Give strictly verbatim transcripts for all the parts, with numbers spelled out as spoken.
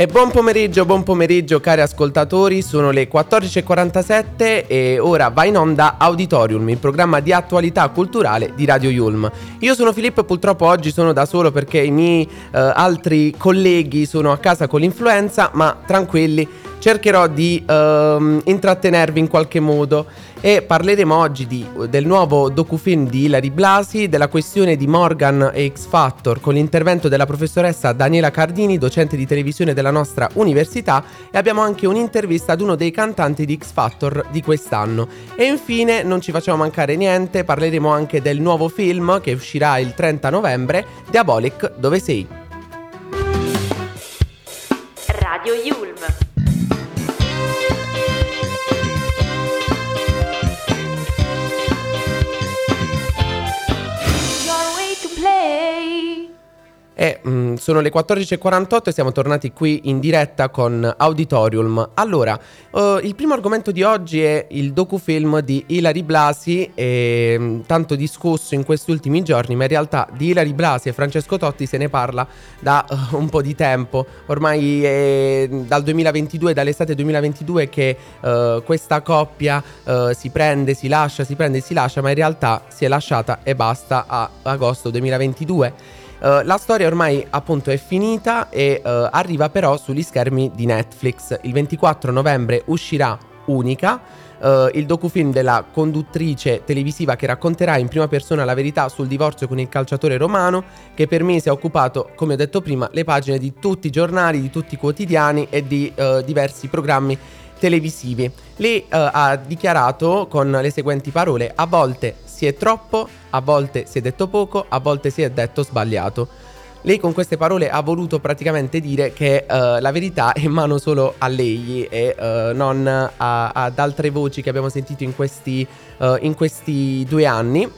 E buon pomeriggio, buon pomeriggio cari ascoltatori, sono le quattordici e quarantasette e ora va in onda AuditorIULM, il programma di attualità culturale di Radio I U L M. Io sono Filippo e purtroppo oggi sono da solo perché i miei eh, altri colleghi sono a casa con l'influenza, ma tranquilli, cercherò di ehm, intrattenervi in qualche modo. E parleremo oggi di, del nuovo docufilm di Ilary Blasi, della questione di Morgan e X Factor con l'intervento della professoressa Daniela Cardini, docente di televisione della nostra università, e abbiamo anche un'intervista ad uno dei cantanti di X Factor di quest'anno. E infine, non ci facciamo mancare niente, parleremo anche del nuovo film che uscirà il trenta novembre, Diabolik dove sei? Radio I U L M. Eh, mh, sono le quattordici e quarantotto e siamo tornati qui in diretta con AuditorIULM. Allora, eh, il primo argomento di oggi è il docufilm di Ilary Blasi, eh, tanto discusso in questi ultimi giorni, ma in realtà di Ilary Blasi e Francesco Totti se ne parla da uh, un po' di tempo. Ormai è dal duemilaventidue, dall'estate duemilaventidue che uh, questa coppia uh, si prende, si lascia, si prende, si lascia, ma in realtà si è lasciata e basta a agosto duemilaventidue. Uh, la storia ormai appunto è finita e uh, arriva però sugli schermi di Netflix. Il ventiquattro novembre uscirà Unica, uh, il docufilm della conduttrice televisiva che racconterà in prima persona la verità sul divorzio con il calciatore romano, che per mesi ha occupato, come ho detto prima, le pagine di tutti i giornali, di tutti i quotidiani e di uh, diversi programmi televisivi. Lei uh, ha dichiarato con le seguenti parole: a volte si è troppo, a volte si è detto poco, a volte si è detto sbagliato. Lei con queste parole ha voluto praticamente dire che uh, la verità è in mano solo a lei e uh, non a, ad altre voci che abbiamo sentito in questi, uh, in questi due anni.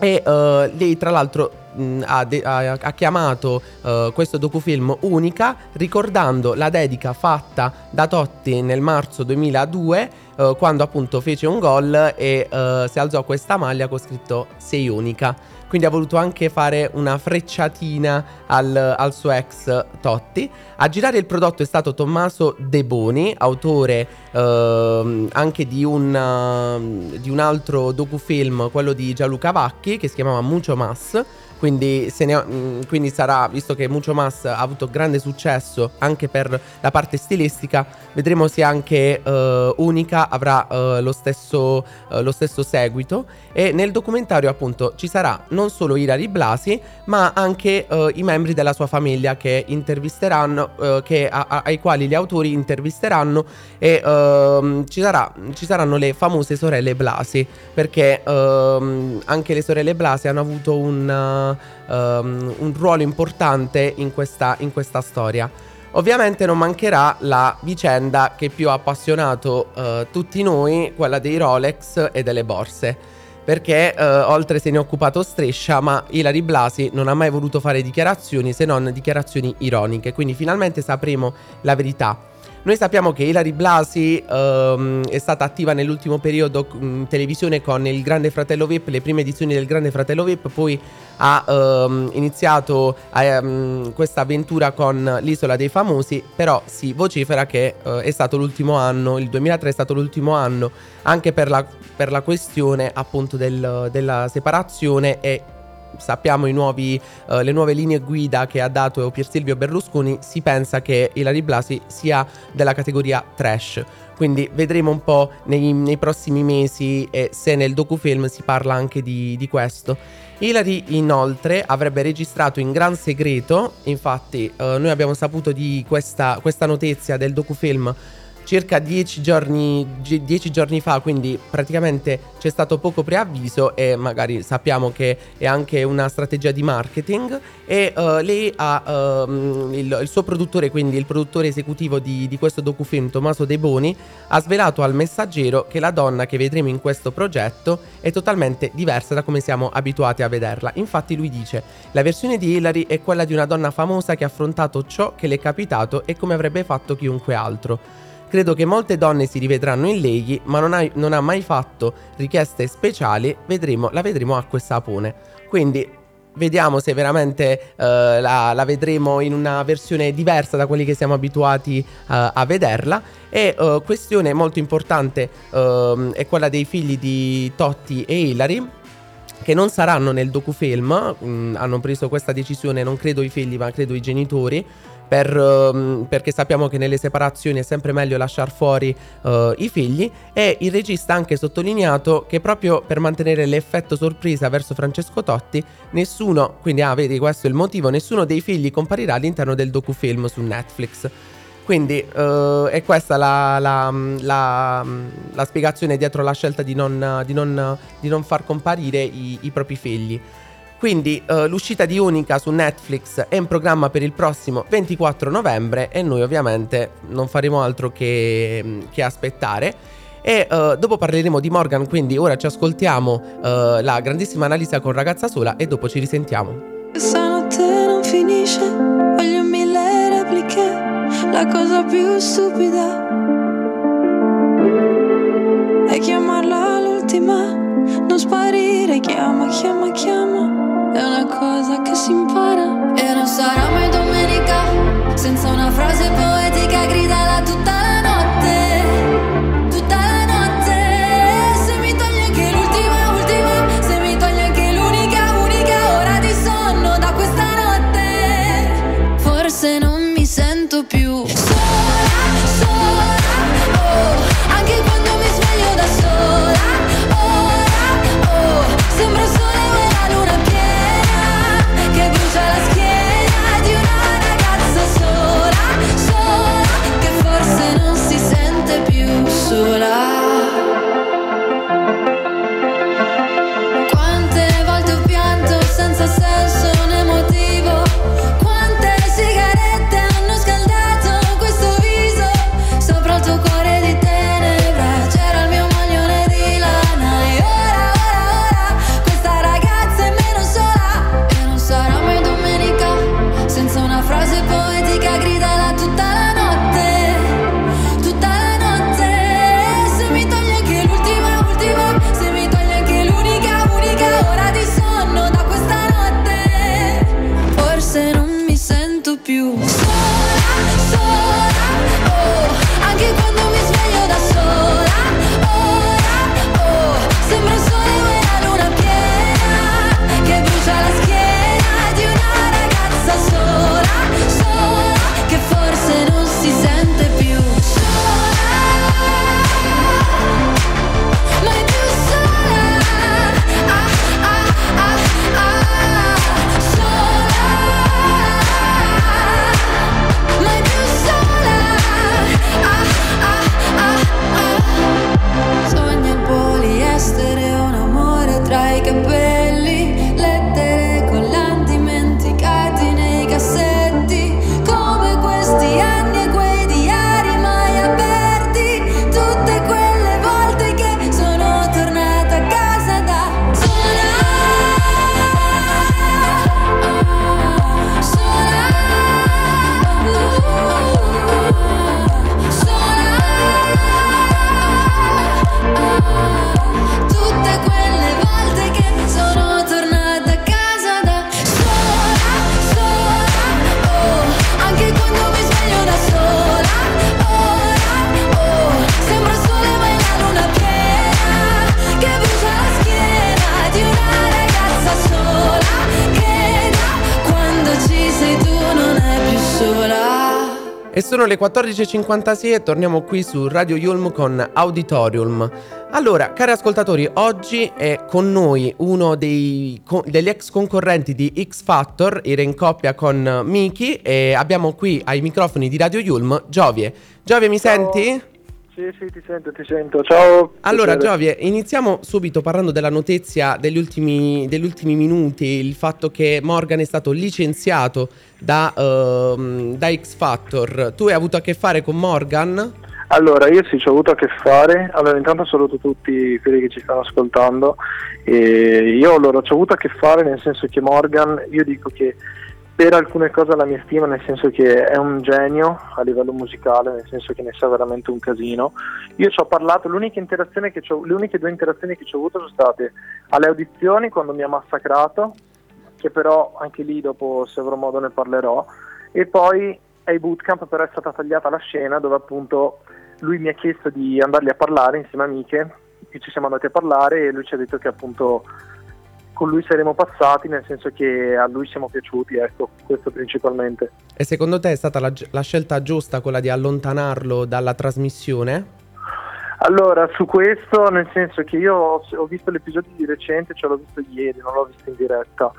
E uh, lei tra l'altro mh, ha, de- ha, ha chiamato uh, questo docufilm Unica, ricordando la dedica fatta da Totti nel marzo duemiladue, uh, quando appunto fece un gol e uh, si alzò questa maglia con scritto "Sei unica". Quindi ha voluto anche fare una frecciatina al, al suo ex Totti. A girare il prodotto è stato Tommaso De Boni, autore ehm, anche di un, uh, di un altro docufilm, quello di Gianluca Vacchi, che si chiamava Mucho Mas. Quindi, se ne ho, mh, quindi sarà, visto che Mucho Mas ha avuto grande successo anche per la parte stilistica, vedremo se anche uh, Unica avrà uh, lo, stesso, uh, lo stesso seguito. E nel documentario appunto ci sarà non solo Ilary Blasi, ma anche uh, i membri della sua famiglia che intervisteranno, uh, che, a, a, ai quali gli autori intervisteranno, e uh, ci, sarà, ci saranno le famose sorelle Blasi, perché uh, anche le sorelle Blasi hanno avuto un... Um, un ruolo importante in questa, in questa storia. Ovviamente non mancherà la vicenda che più ha appassionato uh, tutti noi, quella dei Rolex e delle borse, perché uh, oltre se ne è occupato Striscia, ma Ilary Blasi non ha mai voluto fare dichiarazioni, se non dichiarazioni ironiche, quindi finalmente sapremo la verità. Noi sappiamo che Ilary Blasi ehm, è stata attiva nell'ultimo periodo in televisione con il Grande Fratello Vip, le prime edizioni del Grande Fratello Vip, poi ha ehm, iniziato ehm, questa avventura con l'Isola dei Famosi, però si vocifera che eh, è stato l'ultimo anno, il duemilatré è stato l'ultimo anno, anche per la, per la questione appunto del, della separazione e sappiamo i nuovi, uh, le nuove linee guida che ha dato Pier Silvio Berlusconi. Si pensa che Ilary Blasi sia della categoria trash, quindi vedremo un po' nei, nei prossimi mesi eh, se nel docufilm si parla anche di, di questo. Ilary inoltre avrebbe registrato in gran segreto, infatti eh, noi abbiamo saputo di questa, questa notizia del docufilm circa dieci giorni, dieci giorni fa, quindi praticamente c'è stato poco preavviso e magari sappiamo che è anche una strategia di marketing. E uh, lei ha uh, il, il suo produttore, quindi il produttore esecutivo di, di questo docufilm, Tommaso De Boni, ha svelato al Messaggero che la donna che vedremo in questo progetto è totalmente diversa da come siamo abituati a vederla. Infatti lui dice: la versione di Ilary è quella di una donna famosa che ha affrontato ciò che le è capitato e come avrebbe fatto chiunque altro. Credo che molte donne si rivedranno in lei, ma non ha, non ha mai fatto richieste speciali. Vedremo, la vedremo acqua e sapone. Quindi vediamo se veramente uh, la, la vedremo in una versione diversa da quelli che siamo abituati uh, a vederla. E uh, questione molto importante uh, è quella dei figli di Totti e Ilary, che non saranno nel docufilm. Mm, hanno preso questa decisione, non credo i figli, ma credo i genitori. Per, um, perché sappiamo che nelle separazioni è sempre meglio lasciar fuori uh, i figli. E il regista ha anche sottolineato che proprio per mantenere l'effetto sorpresa verso Francesco Totti, nessuno, quindi ah vedi questo è il motivo, nessuno dei figli comparirà all'interno del docufilm su Netflix. Quindi uh, è questa la, la, la, la spiegazione dietro la scelta di non, di non, di non far comparire i, i propri figli. Quindi uh, l'uscita di Unica su Netflix è in programma per il prossimo ventiquattro novembre e noi ovviamente non faremo altro che, che aspettare. E uh, dopo parleremo di Morgan, quindi ora ci ascoltiamo uh, la grandissima Annalisa con Ragazza sola e dopo ci risentiamo. Questa notte non finisce, voglio mille repliche, la cosa più stupida è chiamarla l'ultima, non sparire, chiama, chiama, chiama. È una cosa che si impara. E non sarà mai domenica senza una frase poetica, gridala tutta la notte, tutta la notte. Se mi togli anche l'ultima, ultima, se mi togli anche l'unica, unica ora di sonno da questa notte, forse non mi sento più sola, sola, oh, anche quando mi sveglio da sola, ora, oh, sembro sola. E sono le quattordici e cinquantasei e torniamo qui su Radio I U L M con AuditorIULM. Allora, cari ascoltatori, oggi è con noi uno dei, co- degli ex concorrenti di X Factor, era in coppia con Miki, e abbiamo qui ai microfoni di Radio I U L M Giovie. Giovie, mi Ciao. Senti? Sì, sì, ti sento, ti sento. Ciao. Allora, Giovie, iniziamo subito parlando della notizia degli ultimi, degli ultimi minuti, il fatto che Morgan è stato licenziato da, uh, da X Factor. Tu hai avuto a che fare con Morgan? Allora, io sì, ci ho avuto a che fare. Allora, intanto saluto tutti quelli che ci stanno ascoltando. E io, allora, ci ho avuto a che fare nel senso che Morgan, io dico che per alcune cose la mia stima, nel senso che è un genio a livello musicale, nel senso che ne sa veramente un casino. Io ci ho parlato, l'unica interazione che c'ho, le uniche due interazioni che ci ho avuto sono state alle audizioni, quando mi ha massacrato, che però anche lì dopo, se avrò modo, ne parlerò, e poi ai bootcamp, però è stata tagliata la scena dove appunto lui mi ha chiesto di andargli a parlare insieme a amiche, e ci siamo andati a parlare e lui ci ha detto che appunto con lui saremo passati, nel senso che a lui siamo piaciuti, ecco, questo principalmente. E secondo te è stata la, la scelta giusta quella di allontanarlo dalla trasmissione? Allora, su questo, nel senso che io ho, ho visto l'episodio di recente, cioè l'ho visto ieri, non l'ho visto in diretta,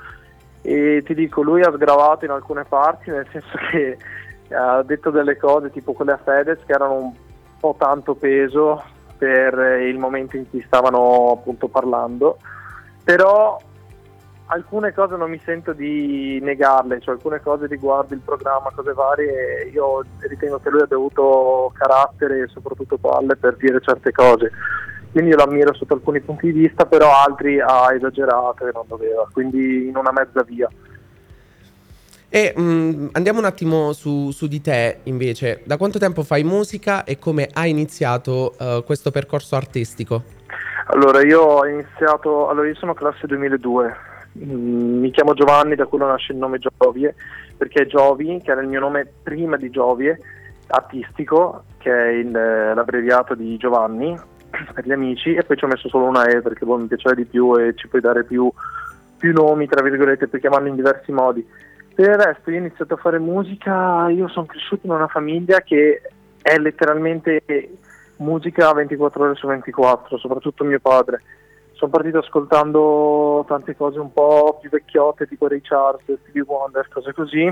e ti dico, lui ha sgravato in alcune parti, nel senso che ha detto delle cose tipo quelle a Fedez che erano un po' tanto peso per il momento in cui stavano appunto parlando, però alcune cose non mi sento di negarle, cioè alcune cose riguardo il programma, cose varie, io ritengo che lui abbia avuto carattere e soprattutto palle per dire certe cose, quindi io l'ammiro sotto alcuni punti di vista, però altri ha esagerato e non doveva, quindi in una mezza via. E mh, andiamo un attimo su, su di te invece, da quanto tempo fai musica e come hai iniziato uh, questo percorso artistico? Allora io ho iniziato, allora io sono classe duemiladue, mm, mi chiamo Giovanni, da quello nasce il nome Giovie, perché Giovie, che era il mio nome prima di Giovie, artistico, che è il, l'abbreviato di Giovanni per gli amici, e poi ci ho messo solo una E perché boh, mi piaceva di più e ci puoi dare più, più nomi, tra virgolette, per chiamarli in diversi modi. Per il resto io ho iniziato a fare musica, io sono cresciuto in una famiglia che è letteralmente musica ventiquattro ore su ventiquattro, soprattutto mio padre. Sono partito ascoltando tante cose un po' più vecchiotte, tipo Ray Charles, Stevie Wonder, cose così,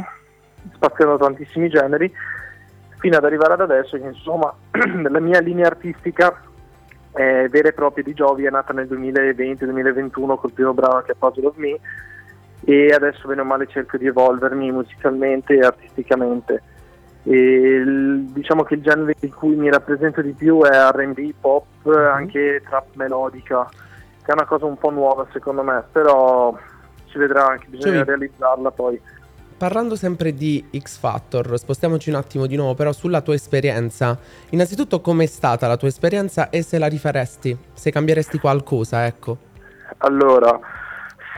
spaziando tantissimi generi, fino ad arrivare ad adesso che insomma la mia linea artistica è vera e propria di Giovie, è nata nel duemilaventi duemilaventuno col primo brano che è Puzzle of Me, e adesso bene o male cerco di evolvermi musicalmente e artisticamente. E diciamo che il genere in cui mi rappresento di più è R and B, pop, anche trap melodica, che è una cosa un po' nuova secondo me, però ci vedrà anche, bisogna sì. realizzarla poi. Parlando sempre di X Factor, spostiamoci un attimo di nuovo però sulla tua esperienza. Innanzitutto, com'è stata la tua esperienza e se la rifaresti, se cambieresti qualcosa, ecco? Allora,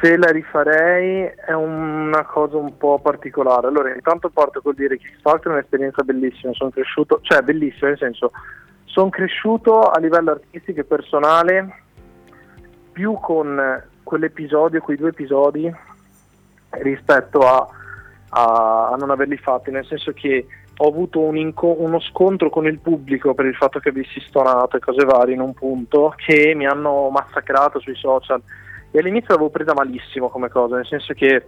se la rifarei è una cosa un po' particolare. Allora, intanto parto col dire che X Factor è un'esperienza bellissima, sono cresciuto, cioè bellissima nel senso, sono cresciuto a livello artistico e personale più con quell'episodio, quei due episodi, rispetto a, a, a non averli fatti, nel senso che ho avuto un inco- uno scontro con il pubblico per il fatto che avessi stonato e cose varie in un punto, che mi hanno massacrato sui social. E all'inizio l'avevo presa malissimo come cosa, nel senso che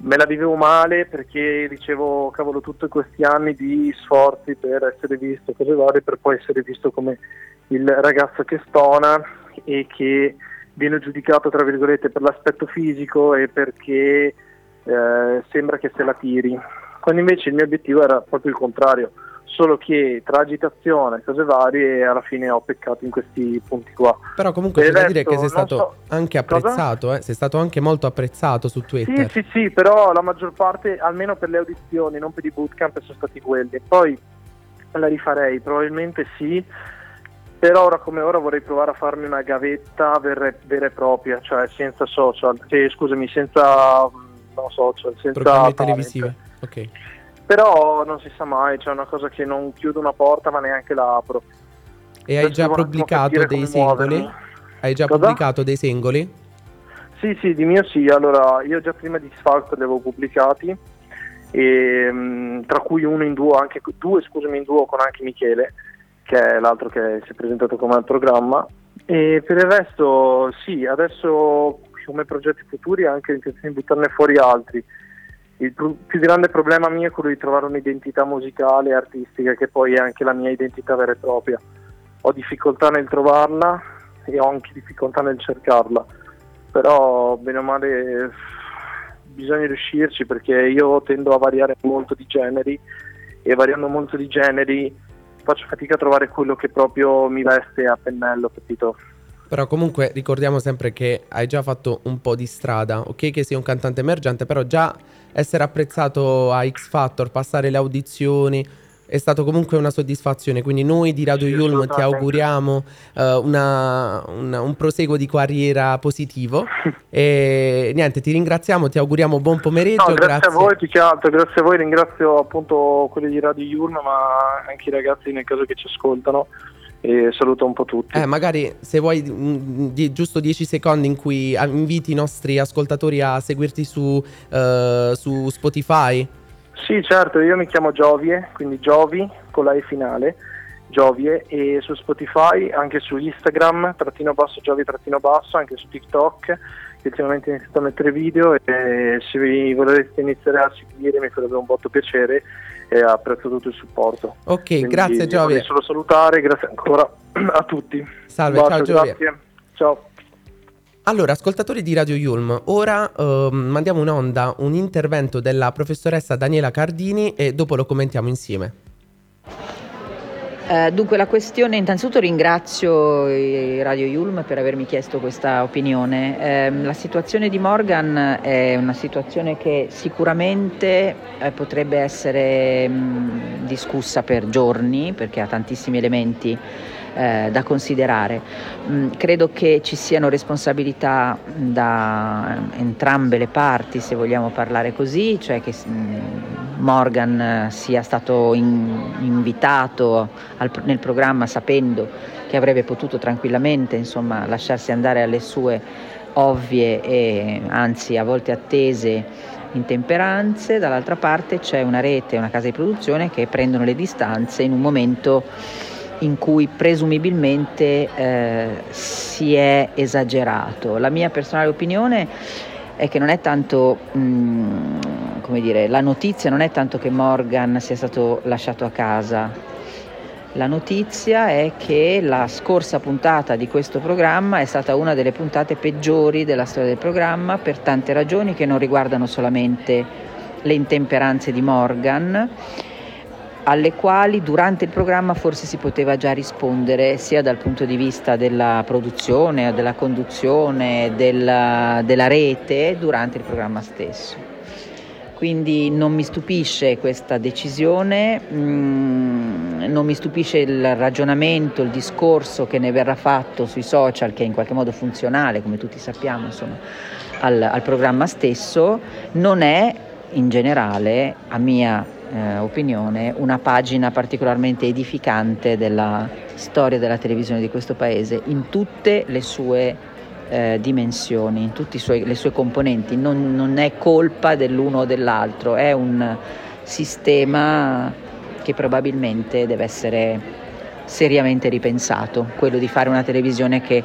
me la vivevo male perché dicevo, cavolo, tutti questi anni di sforzi per essere visto, cose varie, per poi essere visto come il ragazzo che stona e che viene giudicato, tra virgolette, per l'aspetto fisico e perché eh, sembra che se la tiri. Quando invece il mio obiettivo era proprio il contrario, solo che tra agitazione e cose varie alla fine ho peccato in questi punti qua. Però comunque c'è da dire che sei stato so... anche apprezzato, eh? Sei stato anche molto apprezzato su Twitter. Sì, sì, sì, però la maggior parte, almeno per le audizioni, non per i bootcamp, sono stati quelli. Poi la rifarei, probabilmente sì, però ora come ora vorrei provare a farmi una gavetta vera, vera e propria, cioè senza social, cioè, scusami, senza no social, senza programmi televisivi, ok. Però non si sa mai, c'è cioè una cosa che non chiudo una porta ma neanche la apro. E hai già pubblicato dei singoli? Muovermi. Hai già cosa? Pubblicato dei singoli? Sì, sì, di mio sì. Allora, io già prima di X Factor li avevo pubblicati, e, tra cui uno in duo, anche due, scusami, in duo con anche Michele, che è l'altro che si è presentato come al programma. E per il resto sì, adesso come progetti futuri anche intenzione di buttarne fuori altri. Il più grande problema mio è quello di trovare un'identità musicale e artistica che poi è anche la mia identità vera e propria, ho difficoltà nel trovarla e ho anche difficoltà nel cercarla, però bene o male bisogna riuscirci, perché io tendo a variare molto di generi e variando molto di generi faccio fatica a trovare quello che proprio mi veste a pennello, capito? Però comunque ricordiamo sempre che hai già fatto un po' di strada, ok che sei un cantante emergente, però già essere apprezzato a X Factor, passare le audizioni è stato comunque una soddisfazione, quindi noi di Radio I U L M ti auguriamo uh, una, una, un proseguo di carriera positivo e niente, ti ringraziamo, ti auguriamo buon pomeriggio. No, grazie, grazie a voi, più che altro grazie a voi, ringrazio appunto quelli di Radio I U L M ma anche i ragazzi nel caso che ci ascoltano, e saluto un po' tutti. Eh, magari se vuoi mh, di, giusto dieci secondi in cui inviti i nostri ascoltatori a seguirti su, uh, su Spotify. Sì, certo, io mi chiamo Giovie, quindi Giovie con la E finale, Giovie, e su Spotify, anche su Instagram, trattino basso, Giovie trattino basso, anche su TikTok, che ultimamente ho iniziato a mettere video, e se vi volete iniziare a seguire mi farebbe un botto piacere e apprezzo tutto il supporto. Ok, quindi grazie Giovie. Voglio solo salutare, grazie ancora a tutti. Salve, bacio, ciao Giovie. Grazie, ciao. Allora, ascoltatori di Radio I U L M, ora uh, mandiamo in onda un intervento della professoressa Daniela Cardini e dopo lo commentiamo insieme. Uh, dunque la questione, intanzitutto ringrazio Radio I U L M per avermi chiesto questa opinione. Uh, la situazione di Morgan è una situazione che sicuramente uh, potrebbe essere um, discussa per giorni, perché ha tantissimi elementi da considerare. Credo che ci siano responsabilità da entrambe le parti, se vogliamo parlare così, cioè che Morgan sia stato in, invitato al, nel programma sapendo che avrebbe potuto tranquillamente, insomma, lasciarsi andare alle sue ovvie e anzi a volte attese intemperanze. Dall'altra parte c'è una rete, una casa di produzione che prendono le distanze in un momento in cui presumibilmente eh, si è esagerato. La mia personale opinione è che non è tanto, mh, come dire, la notizia non è tanto che Morgan sia stato lasciato a casa, la notizia è che la scorsa puntata di questo programma è stata una delle puntate peggiori della storia del programma per tante ragioni che non riguardano solamente le intemperanze di Morgan, alle quali durante il programma forse si poteva già rispondere sia dal punto di vista della produzione, della conduzione, della, della rete durante il programma stesso. Quindi non mi stupisce questa decisione, mh, non mi stupisce il ragionamento, il discorso che ne verrà fatto sui social, che è in qualche modo funzionale, come tutti sappiamo, insomma, al, al programma stesso. Non è in generale, a mia Eh, opinione, una pagina particolarmente edificante della storia della televisione di questo paese in tutte le sue eh, dimensioni, in tutte le sue componenti. Non, non è colpa dell'uno o dell'altro, è un sistema che probabilmente deve essere seriamente ripensato, quello di fare una televisione che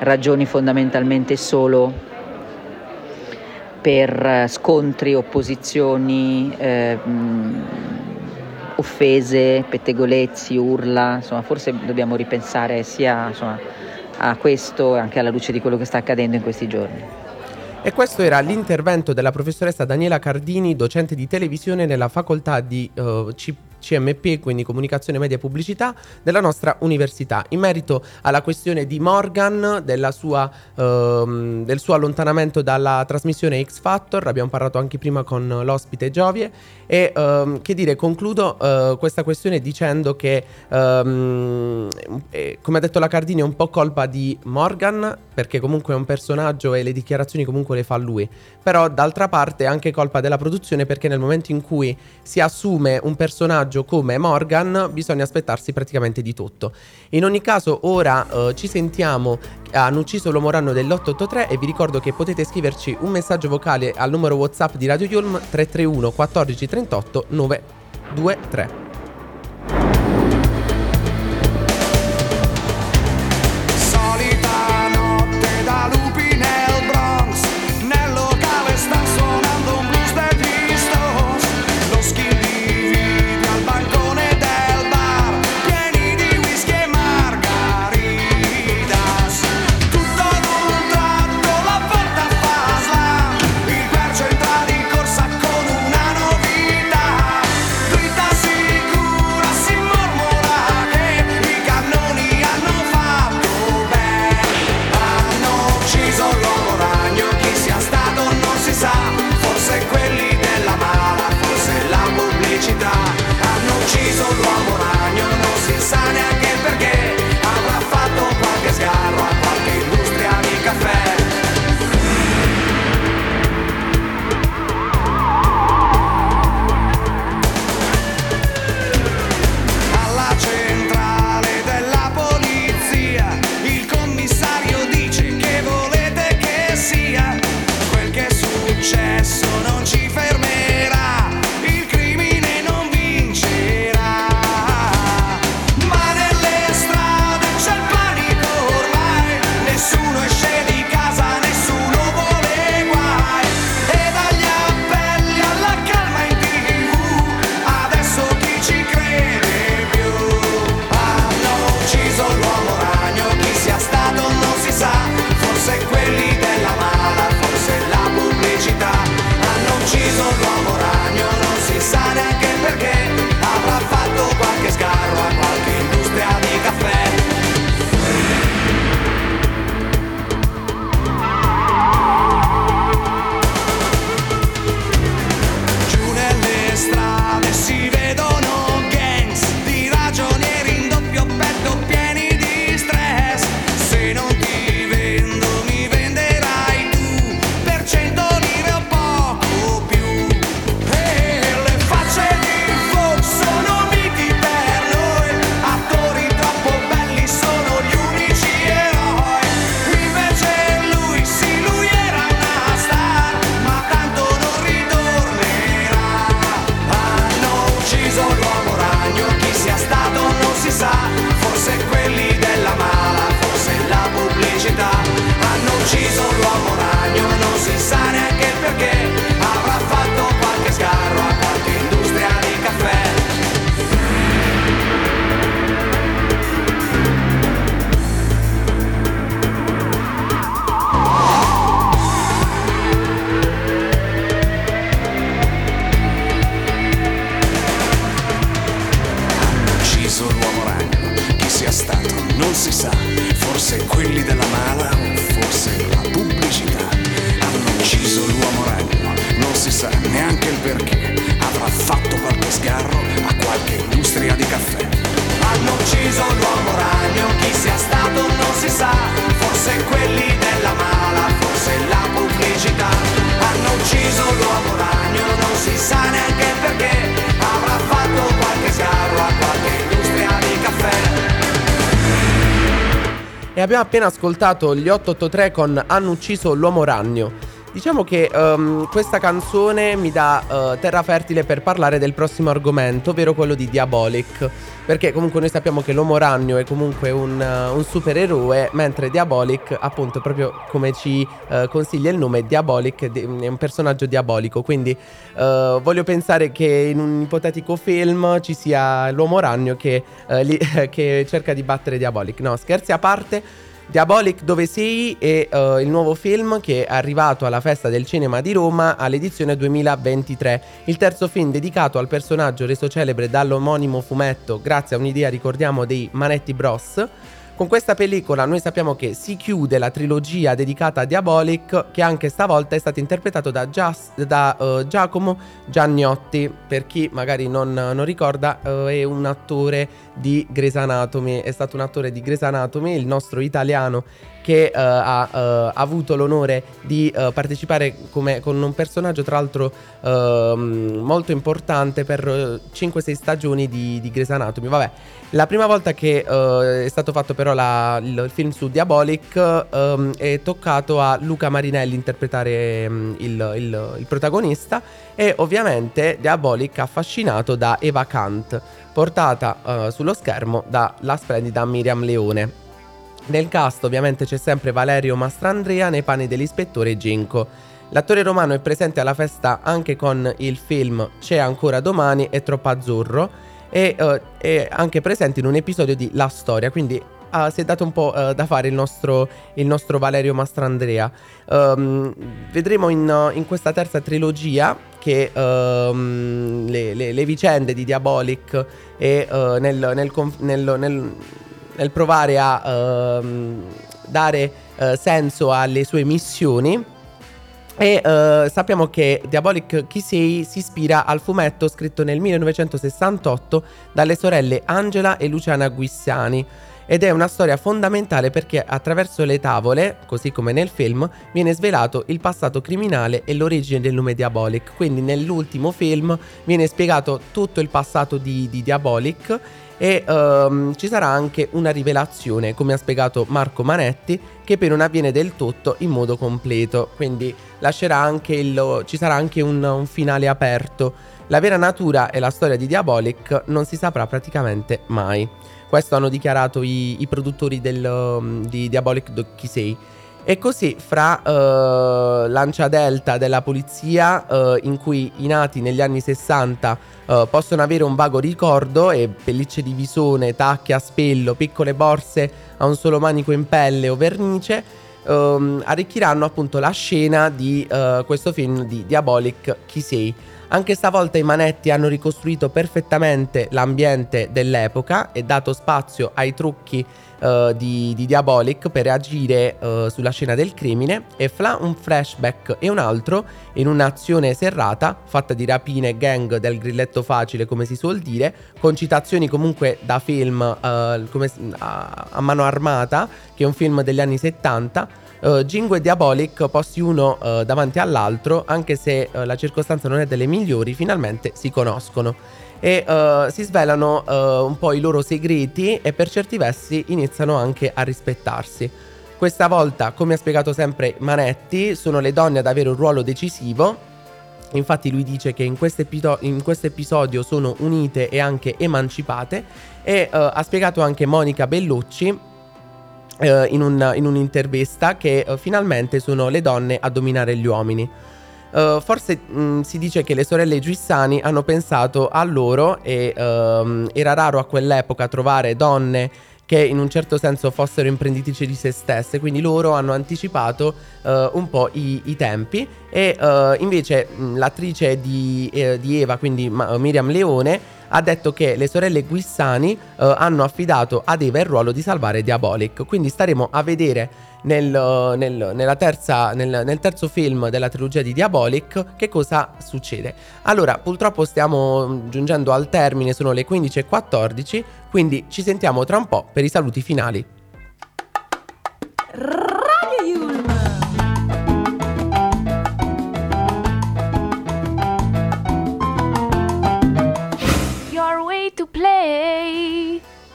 ragioni fondamentalmente solo per scontri, opposizioni, eh, offese, pettegolezzi, urla. Insomma, forse dobbiamo ripensare sia, insomma, a questo, anche alla luce di quello che sta accadendo in questi giorni. E questo era l'intervento della professoressa Daniela Cardini, docente di televisione nella facoltà di uh, C P. C M P, quindi Comunicazione Media e Pubblicità della nostra università, in merito alla questione di Morgan, della sua, ehm, del suo allontanamento dalla trasmissione X Factor. Abbiamo parlato anche prima con l'ospite Giovie e ehm, che dire, concludo eh, questa questione dicendo che ehm, eh, come ha detto la Cardini è un po' colpa di Morgan, perché comunque è un personaggio e le dichiarazioni comunque le fa lui, però d'altra parte è anche colpa della produzione, perché nel momento in cui si assume un personaggio come Morgan bisogna aspettarsi praticamente di tutto. In ogni caso ora eh, ci sentiamo Hanno ucciso l'uomo ragno dell'otto otto tre e vi ricordo che potete scriverci un messaggio vocale al numero WhatsApp di Radio I U L M tre tre uno quattordici trentotto nove due tre. Marga e abbiamo appena ascoltato gli otto otto tre con Hanno ucciso l'uomo ragno. Diciamo che um, questa canzone mi dà uh, terra fertile per parlare del prossimo argomento, ovvero quello di Diabolik. Perché comunque noi sappiamo che l'uomo ragno è comunque un, uh, un supereroe, mentre Diabolik, appunto, proprio come ci uh, consiglia il nome, Diabolik è un personaggio diabolico. Quindi uh, voglio pensare che in un ipotetico film ci sia l'uomo ragno che, uh, li, che cerca di battere Diabolik. No, scherzi a parte. Diabolik dove sei è uh, il nuovo film che è arrivato alla Festa del Cinema di Roma all'edizione duemilaventitré, il terzo film dedicato al personaggio reso celebre dall'omonimo fumetto grazie a un'idea, ricordiamo, dei Manetti Bros. Con questa pellicola noi sappiamo che si chiude la trilogia dedicata a Diabolik, che anche stavolta è stato interpretato da, Just, da uh, Giacomo Gianniotti. Per chi magari non, non ricorda, uh, è un attore di Grey's Anatomy, è stato un attore di Grey's Anatomy, il nostro italiano, che uh, ha uh, avuto l'onore di uh, partecipare come, con un personaggio tra l'altro uh, molto importante per uh, cinque sei stagioni di, di Grey's Anatomy. Vabbè, la prima volta che uh, è stato fatto però la, il, il film su Diabolik um, è toccato a Luca Marinelli interpretare um, il, il, il protagonista, e ovviamente Diabolik affascinato da Eva Kant, portata uh, sullo schermo dalla splendida Miriam Leone. Nel cast ovviamente c'è sempre Valerio Mastrandrea nei panni dell'ispettore Ginko. L'attore romano è presente alla festa anche con il film C'è ancora domani e Troppo azzurro, e uh, è anche presente in un episodio di La Storia, quindi uh, si è dato un po' uh, da fare il nostro, il nostro Valerio Mastrandrea. Um, vedremo in, in questa terza trilogia che um, le, le, le vicende di Diabolik e uh, nel... nel, nel, nel nel provare a uh, dare uh, senso alle sue missioni. E uh, sappiamo che Diabolik chi sei si ispira al fumetto scritto nel millenovecentosessantotto dalle sorelle Angela e Luciana Guissani, ed è una storia fondamentale perché attraverso le tavole, così come nel film, viene svelato il passato criminale e l'origine del nome Diabolik. Quindi nell'ultimo film viene spiegato tutto il passato di, di Diabolik, e um, ci sarà anche una rivelazione, come ha spiegato Marco Manetti, che però non avviene del tutto in modo completo, quindi lascerà anche il, ci sarà anche un, un finale aperto. La vera natura e la storia di Diabolik non si saprà praticamente mai. Questo hanno dichiarato i, i produttori del, um, di Diabolik dove sei. E così, fra uh, l'Ancia Delta della polizia, uh, in cui i nati negli anni sessanta uh, possono avere un vago ricordo, e pellicce di visone, tacche a spello, piccole borse a un solo manico in pelle o vernice, um, arricchiranno appunto la scena di uh, questo film di Diabolik chi sei. Anche stavolta i Manetti hanno ricostruito perfettamente l'ambiente dell'epoca e dato spazio ai trucchi Uh, di, di Diabolik per agire uh, sulla scena del crimine, e fra un flashback e un altro, in un'azione serrata fatta di rapine gang del grilletto facile, come si suol dire, con citazioni comunque da film uh, come, uh, a mano armata, che è un film degli anni settanta, uh, Ginko e Diabolik posti uno uh, davanti all'altro, anche se uh, la circostanza non è delle migliori, finalmente si conoscono e uh, si svelano uh, un po' i loro segreti, e per certi versi iniziano anche a rispettarsi. Questa volta, come ha spiegato sempre Manetti, sono le donne ad avere un ruolo decisivo. Infatti lui dice che in questo episo- in questo episodio sono unite e anche emancipate, e uh, ha spiegato anche Monica Bellucci uh, in, un, in un'intervista che uh, finalmente sono le donne a dominare gli uomini. Uh, forse mh, si dice che le sorelle Guissani hanno pensato a loro, e uh, era raro a quell'epoca trovare donne che in un certo senso fossero imprenditrici di se stesse, quindi loro hanno anticipato uh, un po' i, i tempi, e uh, invece mh, l'attrice di, eh, di Eva, quindi ma- Miriam Leone, ha detto che le sorelle Guissani uh, hanno affidato ad Eva il ruolo di salvare Diabolik. Quindi staremo a vedere nel, nel, nella terza, nel, nel terzo film della trilogia di Diabolik che cosa succede. Allora, purtroppo stiamo giungendo al termine, sono le quindici e quattordici, quindi ci sentiamo tra un po' per i saluti finali.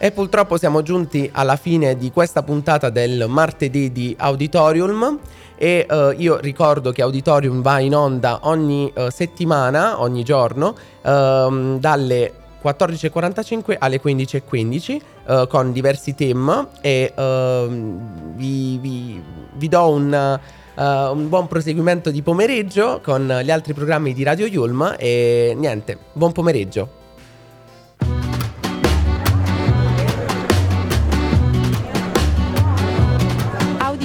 E purtroppo siamo giunti alla fine di questa puntata del martedì di AuditorIULM. E eh, io ricordo che AuditorIULM va in onda ogni eh, settimana, ogni giorno, ehm, dalle quattordici e quarantacinque alle quindici e quindici, eh, con diversi team. E ehm, vi, vi, vi do un... Uh, un buon proseguimento di pomeriggio con gli altri programmi di Radio I U L M e niente, buon pomeriggio.